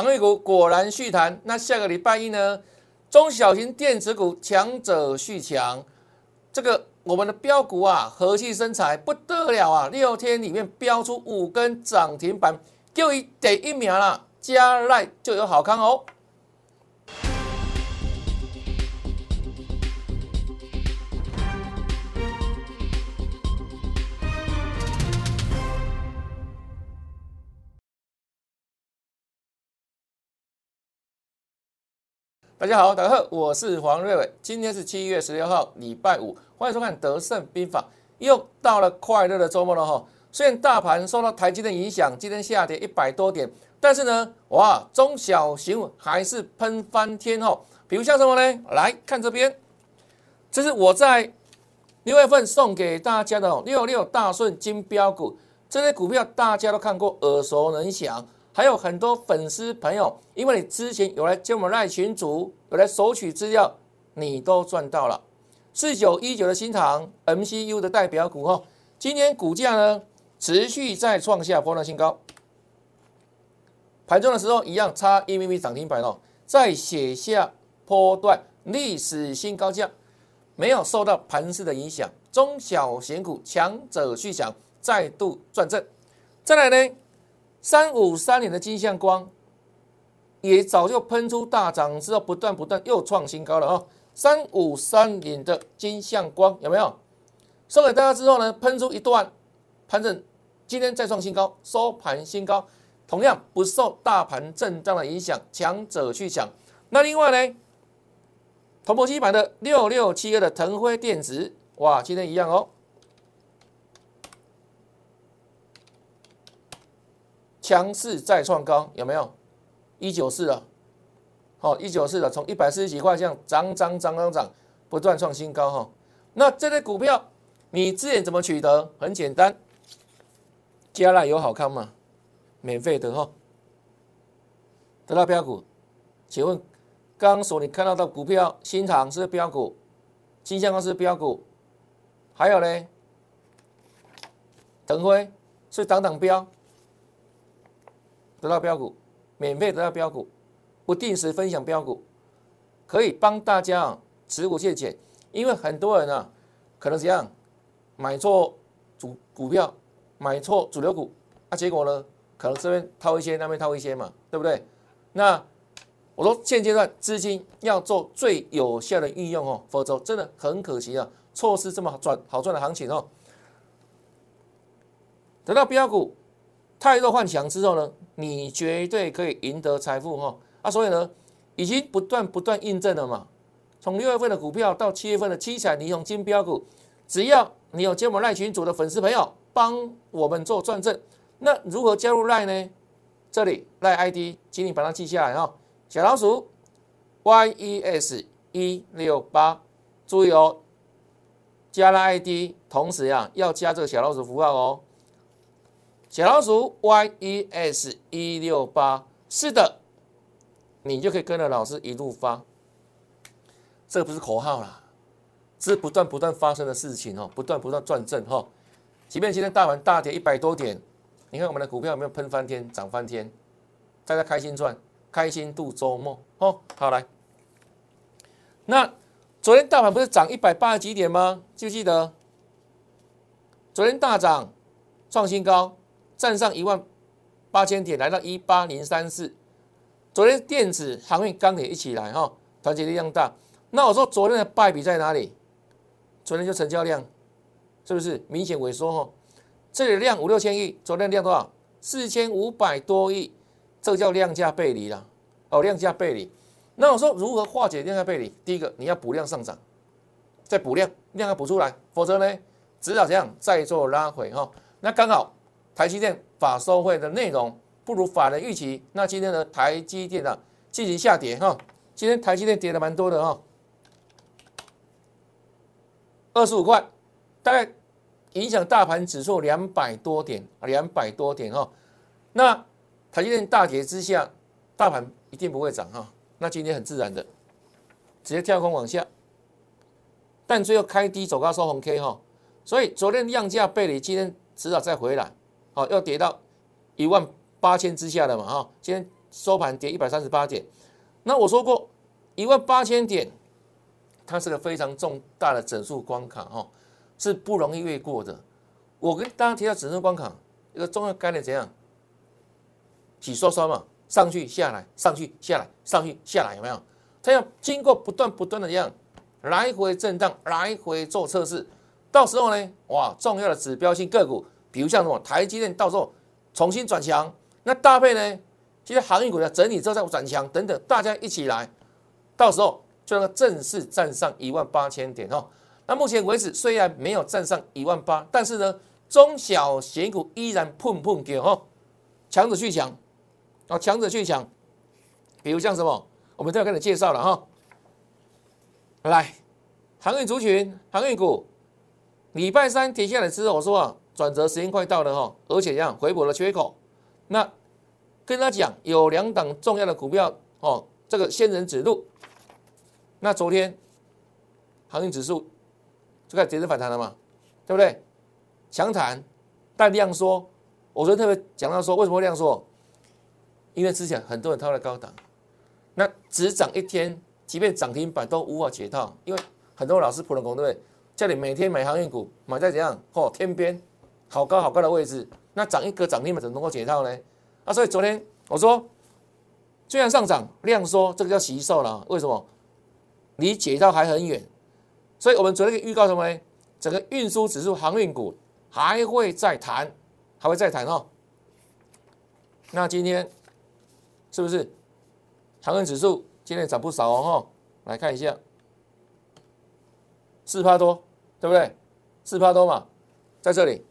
航运股果然续弹。那下个礼拜一呢，中小型电子股强者续强。这个我们的标股啊，和气生财不得了啊！6天里面标出5根涨停板，就以第一名啦，加赖就有好康哦。 大家好，大家好，我是黄瑞伟。今天是7月16号，礼拜五，欢迎收看《德胜兵法》。又到了快乐的周末了哈。虽然大盘受到台积电影响，今天下跌100多点，但是呢，哇，中小型还是喷翻天哈。比如像什么呢？来看这边，这是我在6月份送给大家的66大顺金标股，这些股票大家都看过，耳熟能详。 还有很多粉丝朋友，因为你之前有来加我们赖群组，有来索取资料，你都赚到了。4919的新唐 MCU 的代表股哦，今天股价呢持续在创下波段新高。盘中的时候一样差1mm涨停板哦，再写下波段历史新高价，没有受到盘势的影响，中小型股强者续强，再度转正。再来呢？ 3530的金像光也早就喷出大涨之后，不断又创新高了哦。3530的金像光有没有？送给大家之后呢，喷出一段盘整，今天再创新高，收盘新高，同样不受大盘震荡的影响，强者去抢。那另外呢，同步基板的6672的腾辉电子，哇，今天一样哦。 强势再创高，有没有？ 194啊，好， 194了，从140几块这样涨，不断创新高哈、哦。那这类股票你之前怎么取得？很简单，加赖有好康嘛，免费的哈、哦。得到标股，请问刚所你看到的股票，新唐是标股，金像光是标股，还有呢，腾辉是挡挡标。 得到标股，免费得到标股，不定时分享标股，可以帮大家啊持股借钱，因为很多人啊可能怎样买错股票，买错主流股啊，结果呢可能这边套一些，那边套一些嘛，对不对？那我说现阶段资金要做最有效的运用哦，否则真的很可惜啊，错失这么好赚的行情哦。得到标股。 太弱换强之后呢，你绝对可以赢得财富哈、哦、啊！所以呢，已经不断印证了嘛。从6月份的股票到7月份的七彩霓虹金标股，只要你有加入赖群组的粉丝朋友帮我们做转正，那如何加入赖呢？这里赖 ID， 请你把它记下来哈、哦。小老鼠 YES168， 注意哦，加赖 ID， 同时呀、啊、要加这个小老鼠符号哦。 小老鼠 YES168， 是的，你就可以跟着老师一路发。这不是口号啦，这是不断发生的事情哦，不断转正哈、哦。即便今天大盘大跌100多点，你看我们的股票有没有喷翻天、涨翻天？大家开心赚，开心度周末哦。好来，那昨天大盘不是涨180几点吗？记不记得？昨天大涨，创新高。 站上18000点，来到18034。昨天电子、航运、钢铁一起来哈，团结力量大。那我说昨天的败笔在哪里？昨天就成交量是不是明显萎缩哈？这里的量5、6千亿，昨天量多少？4500多亿，这个叫量价背离啦。哦，量价背离。那我说如何化解量价背离？第一个，你要补量上涨，再补量，量要补出来，否则呢，只好这样再做拉回哈。那刚好。 台积电法收会的内容不如法人预期，那今天呢，台积电啊进行下跌哈，今天台积电跌的蛮多的哈，25块，大概影响大盘指数200多点，200多点哈。那台积电大跌之下，大盘一定不会涨哈，那今天很自然的直接跳空往下，但最后开低走高收红 K 哈，所以昨天量价背离，今天迟早再回来。 哦，又跌到18000之下了嘛，哈，今天收盘跌138点。那我说过18000点，它是个非常重大的整数关卡哈，是不容易越过的。我跟大家提到整数关卡一个重要概念怎样？洗刷刷嘛，上去下来，上去下来，上去下来，有没有？它要经过不断的这样来回震荡，来回做测试。到时候呢，哇，重要的指标性个股，比如像什么台积电，到时候重新转强，那搭配呢，其实航运股要整理之后再转强等等，大家一起来，到时候就能正式站上18000点哦。那目前为止虽然没有站上18000，但是呢，中小型股依然碰碰给哦，强者去强，哦，强者去强，比如像什么，我们都要跟你介绍了哈、哦。来，航运族群，航运股。礼拜三跌下来之后，我说啊，转折时间快到了哈、哦，而且要回补了缺口。那跟他讲，有两档重要的股票哦，这个仙人指路。那昨天航运指数就开始跌升反弹了嘛，对不对？强弹但量缩。我昨天特别讲到说，为什么会量缩？因为之前很多人套在高档，那只涨一天，即便涨停板都无法解套，因为很多老师普通工对不对？叫你每天买航运股，买在怎样？哦，天边，好高好高的位置。那涨一个涨停板怎么能够解套呢？啊，所以昨天我说，虽然上涨量缩，这个叫惜售了。为什么？离解套还很远。所以我们昨天预告什么呢？整个运输指数航运股还会再弹，还会再弹哦。那今天是不是航运指数今天涨不少哦？来看一下，4%多。对不对？4%多嘛，在这里，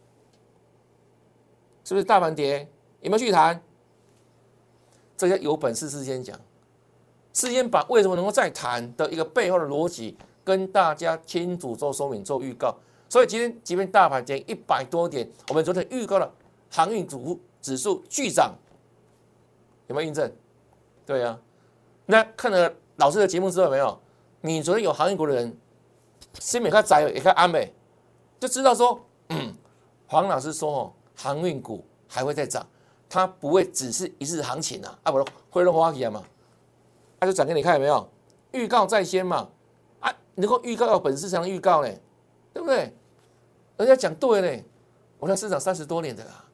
是不是大盘跌？有没有去谈？这些有本事事先讲，事先把为什么能够再谈的一个背后的逻辑跟大家清楚做说明、做预告。所以今天即便大盘跌100多点，我们昨天预告了航运指数巨涨，有没有印证？对啊，那看了老师的节目之后，有没有？你昨天有航运股的人，心里看窄也看安美，就知道说，黄老师说哦，航运股还会再涨，它不会只是一次行情啊，不然会弄花钱嘛，就讲给你看有没有？预告在先嘛，啊，能够预告有本事才能预告呢，对不对？人家讲对呢，我在市场30多年的啦，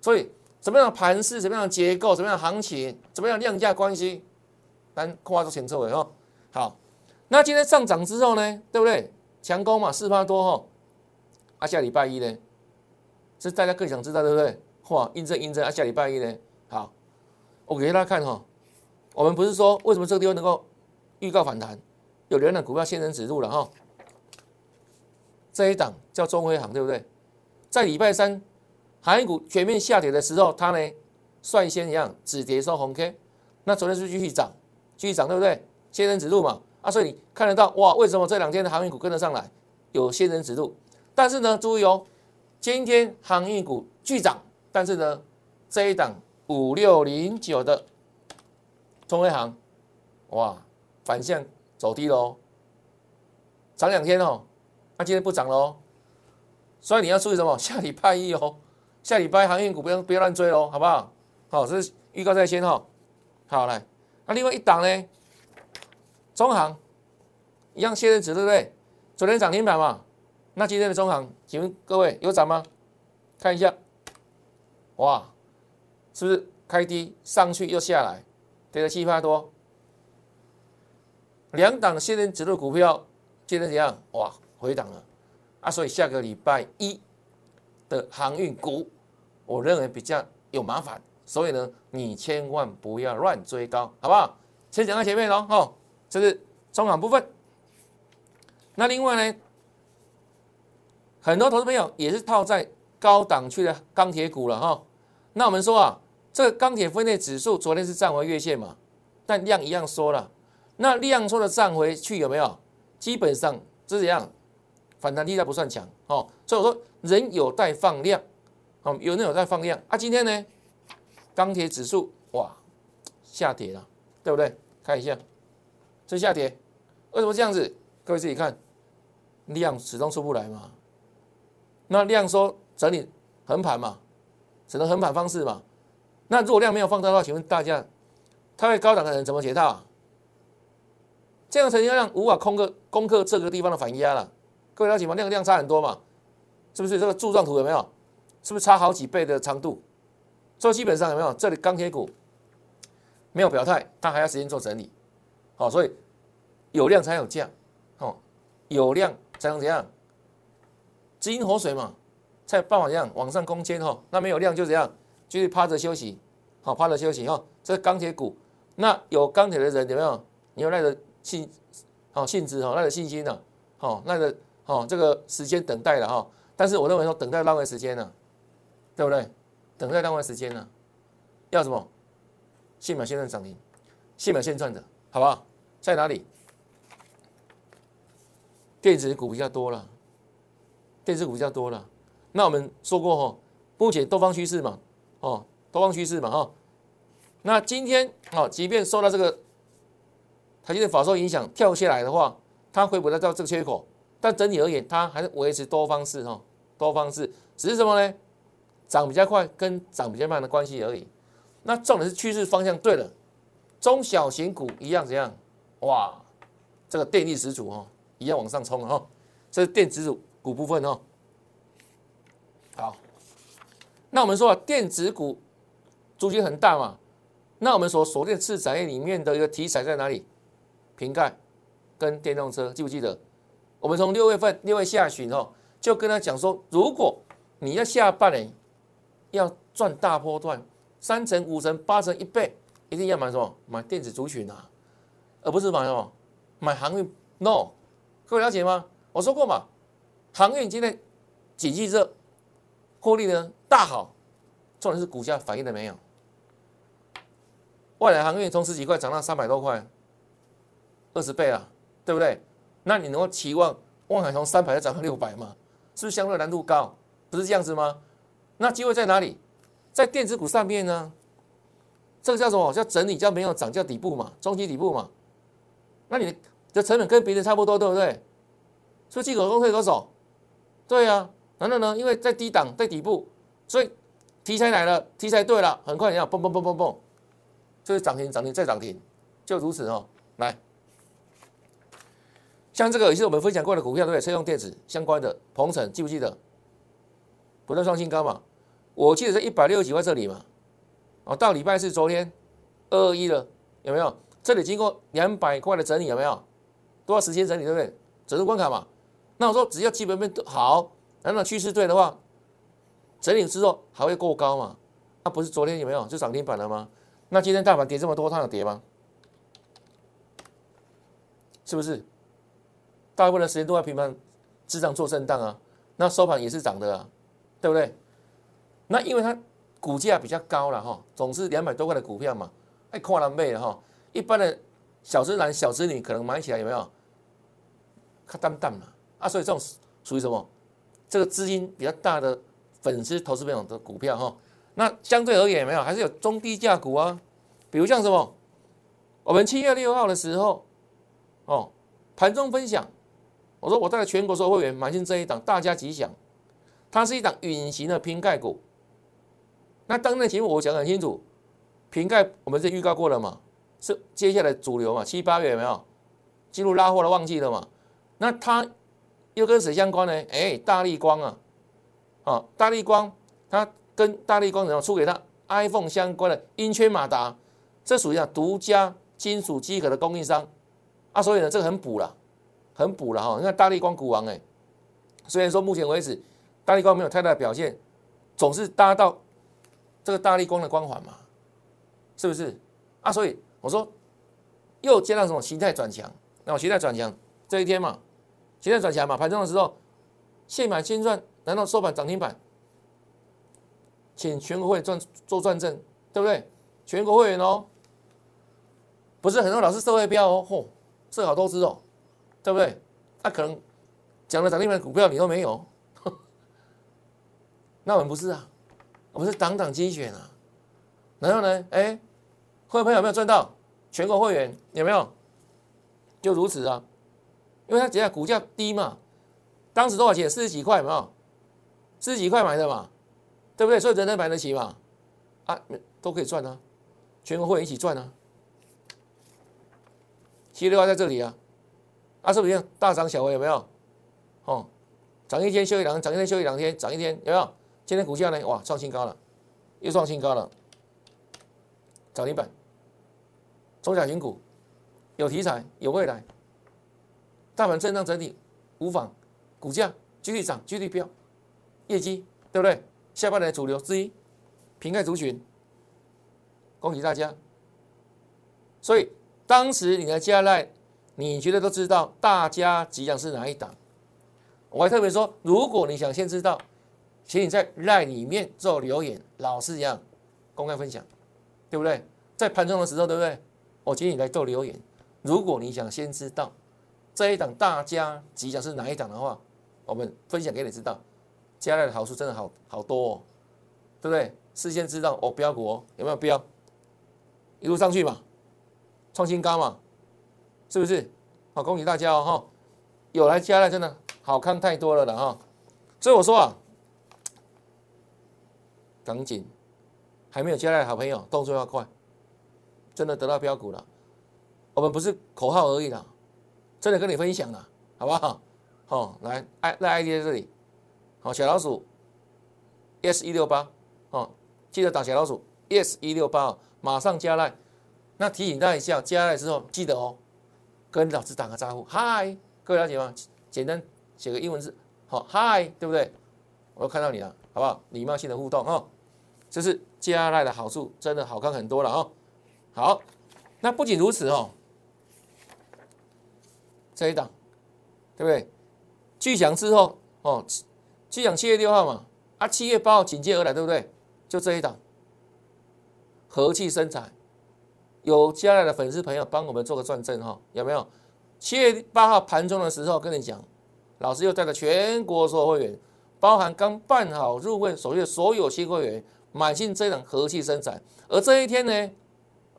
所以什么样的盘势、什么样的结构、什么样的行情、什么样的量价关系，咱看做清楚的哦。好。那今天上涨之后呢，对不对？强攻嘛，4%多哈、哦。啊，下礼拜一呢，这大家更想知道，对不对？哇，印证印证啊，下礼拜一呢，好，我给大家看哈、哦。我们不是说为什么这个地方能够预告反弹，有两档股票先人指路了哈、哦。这一档叫中辉航，对不对？在礼拜三航运股全面下跌的时候，它呢率先一样止跌收红 K， 那昨天是继续涨，继续涨，对不对？先人指路嘛。啊，所以你看得到哇？为什么这两天的航运股跟得上来？有仙人指路，但是呢，注意哦，今天航运股巨涨，但是呢，这一档5609的中辉航，哇，反向走低喽，涨2天哦，那、啊、今天不涨喽，所以你要注意什么？下礼拜一哦，下礼拜航运股不要乱追喽，好不好？好、哦，这是预告在先哈、哦。好来，那、啊、另外一档呢？中航一样先人指路，对不对？昨天涨停板嘛，那今天的中航，请问各位有涨吗？看一下，哇，是不是开低上去又下来，跌了7%多？两档先人指路股票今天怎样？哇，回档了啊！所以下个礼拜一的航运股，我认为比较有麻烦，所以呢，你千万不要乱追高，好不好？先讲到前面喽，吼、哦。这是中航部分。那另外呢，很多投资朋友也是套在高档区的钢铁股了哈。那我们说啊，这个钢铁分类指数昨天是站回月线嘛，但量一样缩了。那量缩的站回去有没有？基本上是怎样？反弹力道不算强哦，所以我说人有待放量，哦，有人有待放量啊。今天呢，钢铁指数哇下跌了，对不对？看一下。这下跌，为什么这样子？各位自己看，量始终出不来嘛。那量说整理横盘嘛，只能横盘方式嘛。那如果量没有放大的话，请问大家它会高档的人怎么解套？这样的成交量无法攻克这个地方的反压了。各位了解吗？量差很多嘛，是不是？这个柱状图有没有？是不是差好几倍的长度？所以基本上有没有？这里钢铁股没有表态，它还要时间做整理。好，所以有量才有价，哦，有量才能怎样？资金活水嘛，才有办法怎样往上攻坚哈。那没有量就怎样？就是趴着休息，好，趴着休息哈。这是钢铁股，那有钢铁的人有没有？你有那个性质哈，那个信心呢？哦，那个哦，这个时间等待了哈。但是我认为说等待浪费时间了，对不对？等待浪费时间了，要什么？现买现赚涨停，现买现赚的，好不好？在哪里？电子股比较多了，电子股比较多了。那我们说过哈，目前多方趋势嘛，哦，多方趋势嘛哈。那今天哦，即便受到这个台积电法说影响跳下来的话，它回补到这个缺口，但整体而言，它还是维持多方式哈，多方式只是什么呢？涨比较快跟涨比较慢的关系而已。那重点是趋势方向对了，中小型股一样怎样？哇，这个电力十足哦，一样往上冲了哦。这是电子股部分哦。好，那我们说啊，电子股族群很大嘛，那我们所锁定的次产业里面的一个题材在哪里？瓶盖跟电动车，记不记得？我们从6月下旬哦，就跟他讲说，如果你要下半年要赚大波段，3成、5成、8成、1倍，一定要买什么？买电子族群啊，而不是买什么买航运。No， 各位了解吗？我说过嘛，航运今天景气热，获利呢大好，重点是股价反应了没有？外来航运从10几块涨到300多块，20倍啊，对不对？那你能够期望万海从300再涨到600吗？是不是相对难度高？不是这样子吗？那机会在哪里？在电子股上面呢？这个叫什么？叫整理，叫没有涨，叫底部嘛，中期底部嘛。那你的成本跟别人差不多，对不对？所以进可攻退可守，对啊。然后呢，因为在低档，在底部，所以题材来了，题材对了，很快你要蹦蹦蹦蹦蹦，就是涨停，涨停再涨停，就如此哦。来，像这个也是我们分享过的股票，对不对？车用电子相关的鹏程，记不记得？不断创新高嘛，我记得在160几块这里嘛，哦，到礼拜四昨天221了，有没有？这里经过200块的整理，有没有？多少时间整理，对不对？整数关卡嘛。那我说只要基本面好，然后趋势对的话，整理之后还会过高嘛？那不是昨天有没有就涨停板了吗？那今天大盘跌这么多，它有跌吗？是不是？大部分的时间都在平盘之上做震荡啊，那收盘也是涨的啊。对不对？那因为它股价比较高了哈，总是200多块的股票嘛，哎，看人买了哈。一般的小资男、小资女可能买起来有没有？看淡淡嘛，啊，所以这种属于什么？这个资金比较大的粉丝、投资朋友的股票哈。那相对而言有没有？还是有中低价股啊，比如像什么？我们7月6号的时候，哦，盘中分享，我说我带全国所有会员买进这一档，大家吉祥。它是一档隐形的瓶盖股。那当天节目我讲得很清楚，瓶盖我们是预告过了嘛，是接下来主流嘛，7、8月有没有进入拉货的旺季了嘛？那它又跟谁相关呢？哎，大立光啊，啊，大立光，它跟大立光然后出给它 iPhone 相关的英圈马达，这属于啊独家金属机壳的供应商啊，所以呢这个很补了，很补了哈。你看大立光股王哎，虽然说目前为止，大立光没有太大的表现，总是搭到这个大立光的光环嘛，是不是啊？所以我说又加上什么形态转强，那我形态转强这一天嘛，形态转强嘛，盘中的时候现买现赚，然后收盘涨停板，请全国会员做转正，对不对？全国会员哦，不是很多老师社会标哦，嚯，这好多只哦，对不对？那可能讲了涨停板的股票你都没有。那我们不是啊，我们是档档精选啊。然后呢，哎，会不会有没有赚到？全国会员有没有？就如此啊，因为它底下股价低嘛，当时多少钱？40几块有没有？40几块买的嘛，对不对？所以人人买得起嘛，啊，都可以赚啊，全国会员一起赚啊， 7月6号在这里啊，啊是不是大涨小回有没有？哦，涨一天休息两天，涨一天休息两天，涨一天有没有？今天股价呢？哇，创新高了，又创新高了，涨停板，中小型股有题材有未来，大盘震荡整理无妨，股价继续涨继续飙，业绩对不对？下半年的主流之一，瓶盖族群，恭喜大家。所以当时你的加赖，你绝对都知道大家即将是哪一档。我还特别说，如果你想先知道，请你在赖里面做留言，老师一样公开分享，对不对？在盘中的时候，对不对？我请你来做留言。如果你想先知道这一档大家即将是哪一档的话，我们分享给你知道。加赖的好处真的好多哦，对不对？事先知道哦，标股哦，有没有标？一路上去嘛，创新高嘛，是不是？好，恭喜大家哦！哈，有来加赖真的好看太多了啦哈。所以我说啊，赶紧，还没有加赖的好朋友，动作要快，真的得到标股了。我们不是口号而已啦，真的跟你分享了，好不好？哦，来，赖 ID 在这里。好，小老鼠 yes168 哦，记得打小老鼠 yes168 哦，马上加赖。那提醒大家一下，加赖之后记得哦，跟老师打个招呼，嗨，各位了解吗？简单写个英文字，好，嗨，对不对？我都看到你了，好不好？礼貌性的互动哦，这是加赖的好处，真的好看很多了哦。好，那不仅如此哦，这一档，对不对？巨响之后哦。就讲7月6号嘛，啊7月8号紧接而来，对不对？就这一档，和气生财，有加赖的粉丝朋友帮我们做个转正哈，有没有？7月8号盘中的时候跟你讲，老师又带了全国所有会员，包含刚办好入会手续的所有新会员，买进这一档和气生财。而这一天呢，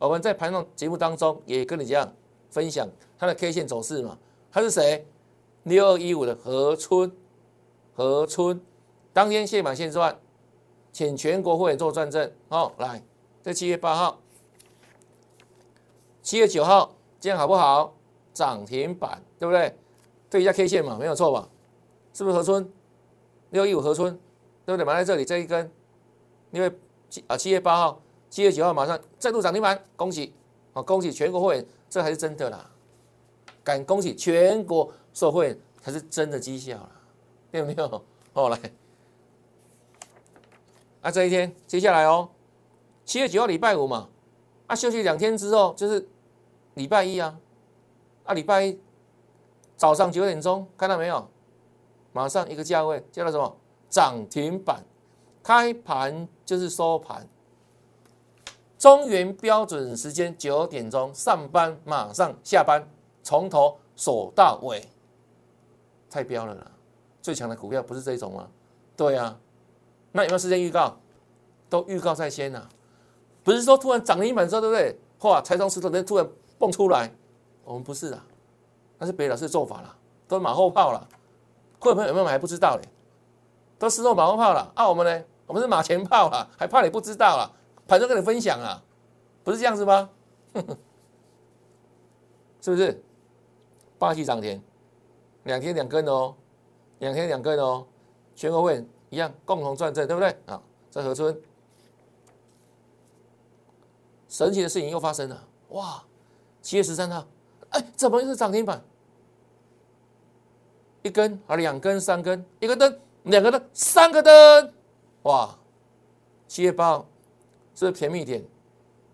我们在盘中节目当中也跟你讲分享它的 K 线走势嘛，它是谁？6215的和春当天现买现赚，请全国会员做转正哦。来，在7月8号、7月9号，这样好不好？涨停板，对不对？对一下 K 线嘛，没有错吧？是不是和春615和春，对不对？买在这里这一根，因为7月8号、7月9号马上再度涨停板，恭喜啊！恭喜全国会员，这还是真的啦！敢恭喜全国所有会员，才是真的绩效啦。对不对？哦，来，啊，这一天，接下来哦，7月9号礼拜五嘛，啊，休息2天之后就是礼拜一啊，啊，礼拜一早上9点钟，看到没有？马上一个价位叫做什么？涨停板，开盘就是收盘，中原标准时间9点钟上班，马上下班，从头锁到尾，太标了啦！最强的股票不是这种吗？对啊，那有没有事先预告？都预告在先啊，不是说突然涨停板之后，对不对？哇，财从石头里面突然蹦出来，我们不是啊，那是别老师的做法啦，都马后炮啦。会不会有没有还不知道嘞？都事后马后炮啦。啊，我们呢？我们是马前炮啦，还怕你不知道啦？盘中跟你分享啊，不是这样子吗？呵呵，是不是？霸气涨停，2天2根哦。2天2根哦，全国会员一样共同转正，对不对？啊，在和春，神奇的事情又发生了，哇！7月13号，哎，怎么又是涨停板？一根啊，2根、3根，一个灯，2个灯，3个灯，哇！7月8号是不是甜蜜点？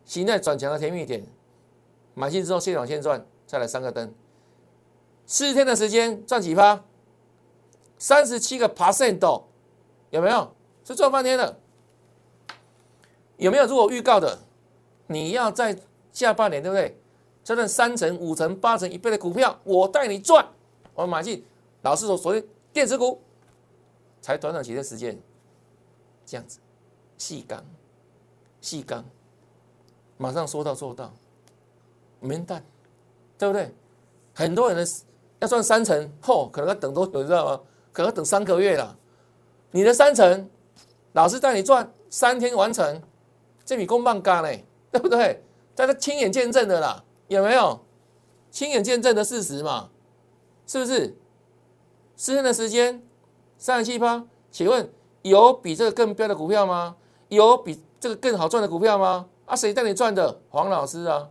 形态转强的甜蜜点，买进之后现涨现赚，再来3个灯，4天的时间赚几趴？37%， 有没有？是赚半天了，有没有？如果预告的，你要在下半年，对不对？这段3成、5成、8成1倍的股票，我带你赚，我们买进老师所谓电子股，才短短几天时间，这样子，细钢，马上说到做到，没蛋，对不对？很多人的要赚3成后，可能要等多久，你知道吗？可能等3个月了，你的3成，老师带你赚3天完成，这笔公办干嘞，对不对？大家亲眼见证的啦，有没有？亲眼见证的事实嘛，是不是？4天的时间 37%， 请问有比这个更标的股票吗？有比这个更好赚的股票吗？啊，谁带你赚的？黄老师啊，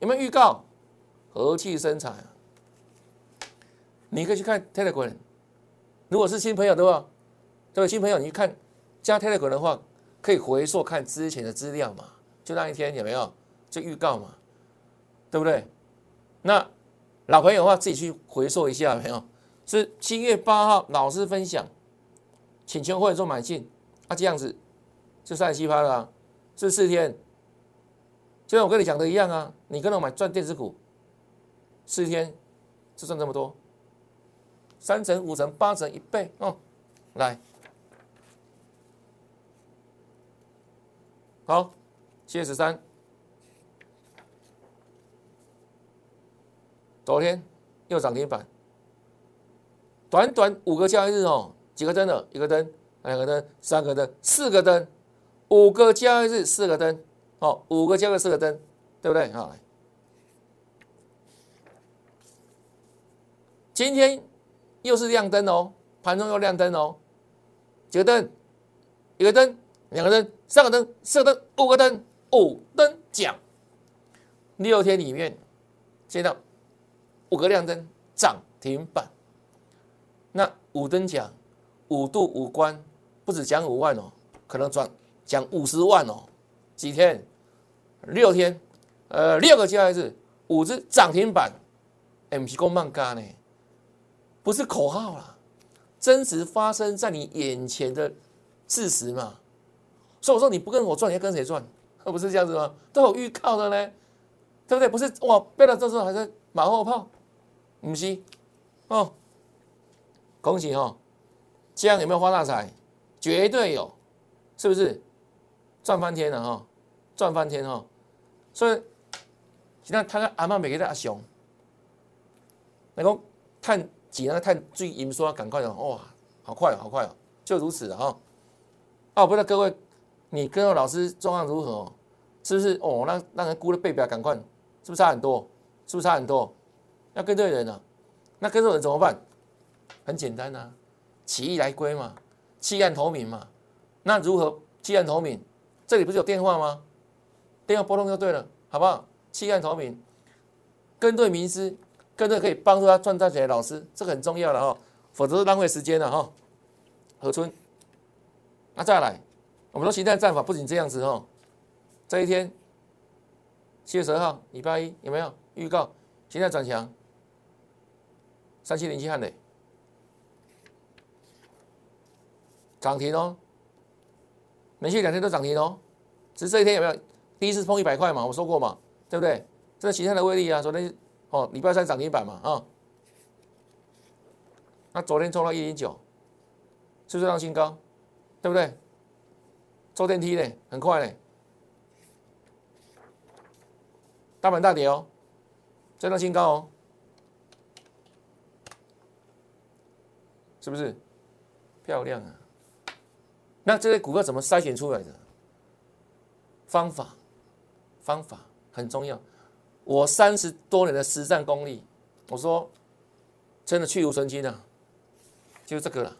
有没有预告？和气生财啊，你可以去看 Telegram， 如果是新朋友的话，对新朋友你看加 Telegram 的话，可以回溯看之前的资料嘛，就那一天有没有就预告嘛，对不对？那老朋友的话自己去回溯一下，有没有？是7月8号老师分享，请全会做买进啊，这样子就37%了啊，是4天，就像我跟你讲的一样啊，你跟我买赚电子股，4天就赚这么多，3成、5成、8成、1倍哦，来。好，7月13，昨天又涨停板，短短5个交易日哦，几个灯了？1个灯，2个灯，3个灯，4个灯，5个交易日4个灯，哦，5个交易日4个灯，对不对？好，今天又是亮灯哦，盘中又亮灯哦，几个灯？1个灯。2个灯，3个灯，4个灯，5个灯，5等奖，6天里面接到5个亮灯，涨停板。那5等奖，5度5关，不止奖5万哦，可能赚奖50万哦。几天？6天，6个交易日，5只涨停板，不是说漫咖呢，不是口号啦，真实发生在你眼前的事实嘛。所以我说你不跟我赚，你要跟谁赚？不是这样子吗？都有预告的呢，对不对？不是哇，标的这时候还是马后炮，不是哦。恭喜哦，这样有没有发大财？绝对有，是不是？赚翻天了哈、哦，赚翻天哈、哦！所以现在他跟阿妈每个在阿雄，那讲探几人探最银刷，赶快哦，哇，好快哦，好快哦，就如此了哈、哦。啊，我不知道各位。你跟我老师状况如何、哦？是不是哦？让人估的背表赶快，是不是差很多？是不是差很多？要跟对人啊！那跟对人怎么办？很简单啊，起义来归嘛，弃暗投明嘛。那如何弃暗投明？这里不是有电话吗？电话拨通就对了，好不好？弃暗投明，跟对名师，跟对可以帮助他赚大钱的老师，这个很重要了哈、哦，否则是浪费时间了哈、哦。和春，那、啊、再来。我们说形态战法不仅这样子哦，这一天7月12号礼拜一有没有预告形态转强？3707汉磊涨停哦，连续2天都涨停哦。只是这一天有没有第一次碰100块嘛？我说过嘛，对不对？这是形态的威力啊！昨天哦，礼拜3涨停板嘛啊，那昨天冲到109，是不是创新高？对不对？坐电梯嘞，很快嘞，大盘大跌哦，再创新高哦，是不是漂亮啊？那这些股票怎么筛选出来的？方法很重要。我30多年的实战功力，我说真的去无存菁啊，就是这个了，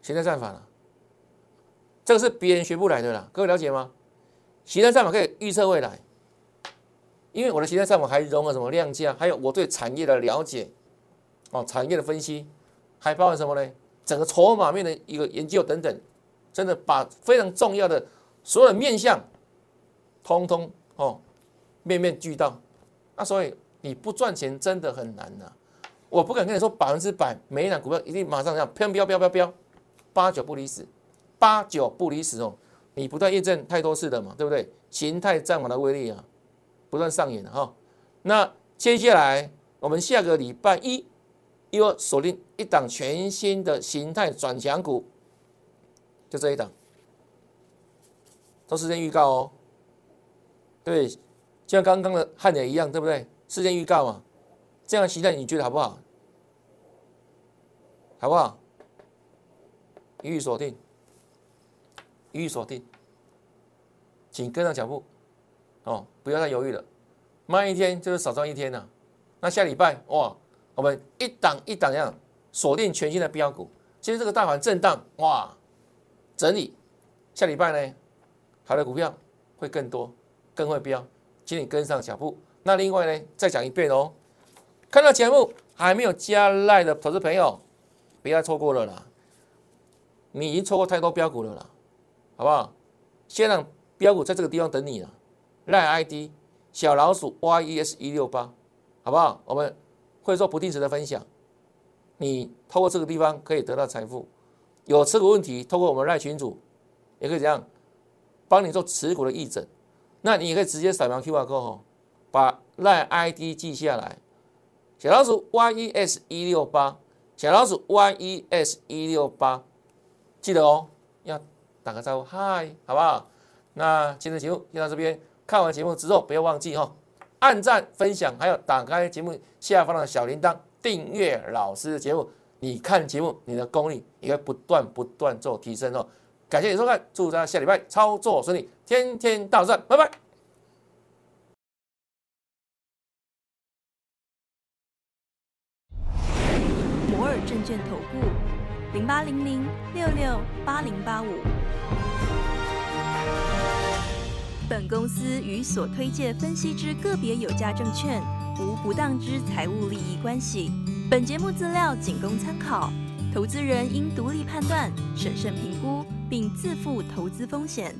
形态战法了。这个是别人学不来的啦，各位了解吗？形态战法可以预测未来，因为我的形态战法还融合什么量价，还有我对产业的了解，哦，产业的分析，还包含什么呢？整个筹码面的一个研究等等，真的把非常重要的所有的面向，通通哦，面面俱到。那所以你不赚钱真的很难呐、啊，我不敢跟你说100%，每一档股票一定马上这样飙，8、9不离10。8、9不离10哦，你不断验证太多次了嘛，对不对？形态战法的威力啊，不断上演了哈。那接下来我们下个礼拜一又要锁定一档全新的形态转强股，就这一档，都事先预告哦。对，就像刚刚的汉磊一样，对不对？事先预告嘛，这样的形态你觉得好不好？好不好？一律锁定，请跟上脚步哦，不要再犹豫了。卖一天就是少赚一天呐、啊。那下礼拜哇，我们一档一档这样锁定全新的标股。今天这个大盘震荡哇，整理，下礼拜呢，好的股票会更多，更会飙，请你跟上脚步。那另外呢，再讲一遍哦，看到节目还没有加 LINE 的投资朋友，不要错过了啦，你已经错过太多标股了啦，好不好？先让标股在这个地方等你了。LINE ID 小老鼠 YES168， 好不好？我们会做不定时的分享，你透过这个地方可以得到财富。有持股问题，透过我们 LINE 群组也可以这样帮你做持股的议诊。那你也可以直接扫描 QR code 把 LINE ID 记下来，小老鼠 YES168， 小老鼠 YES168， 记得哦，要打个招呼，嗨，好不好？那今天的节目就到这边。看完节目之后，不要忘记哦，按赞、分享，还有打开节目下方的小铃铛，订阅老师的节目。你看节目，你的功力也会不断做提升哦。感谢你收看，祝大家下礼拜操作顺利，天天大赚，拜拜。摩尔证券投顾0800668085。本公司与所推介分析之个别有价证券无不当之财务利益关系。本节目资料仅供参考，投资人应独立判断、审慎评估，并自负投资风险。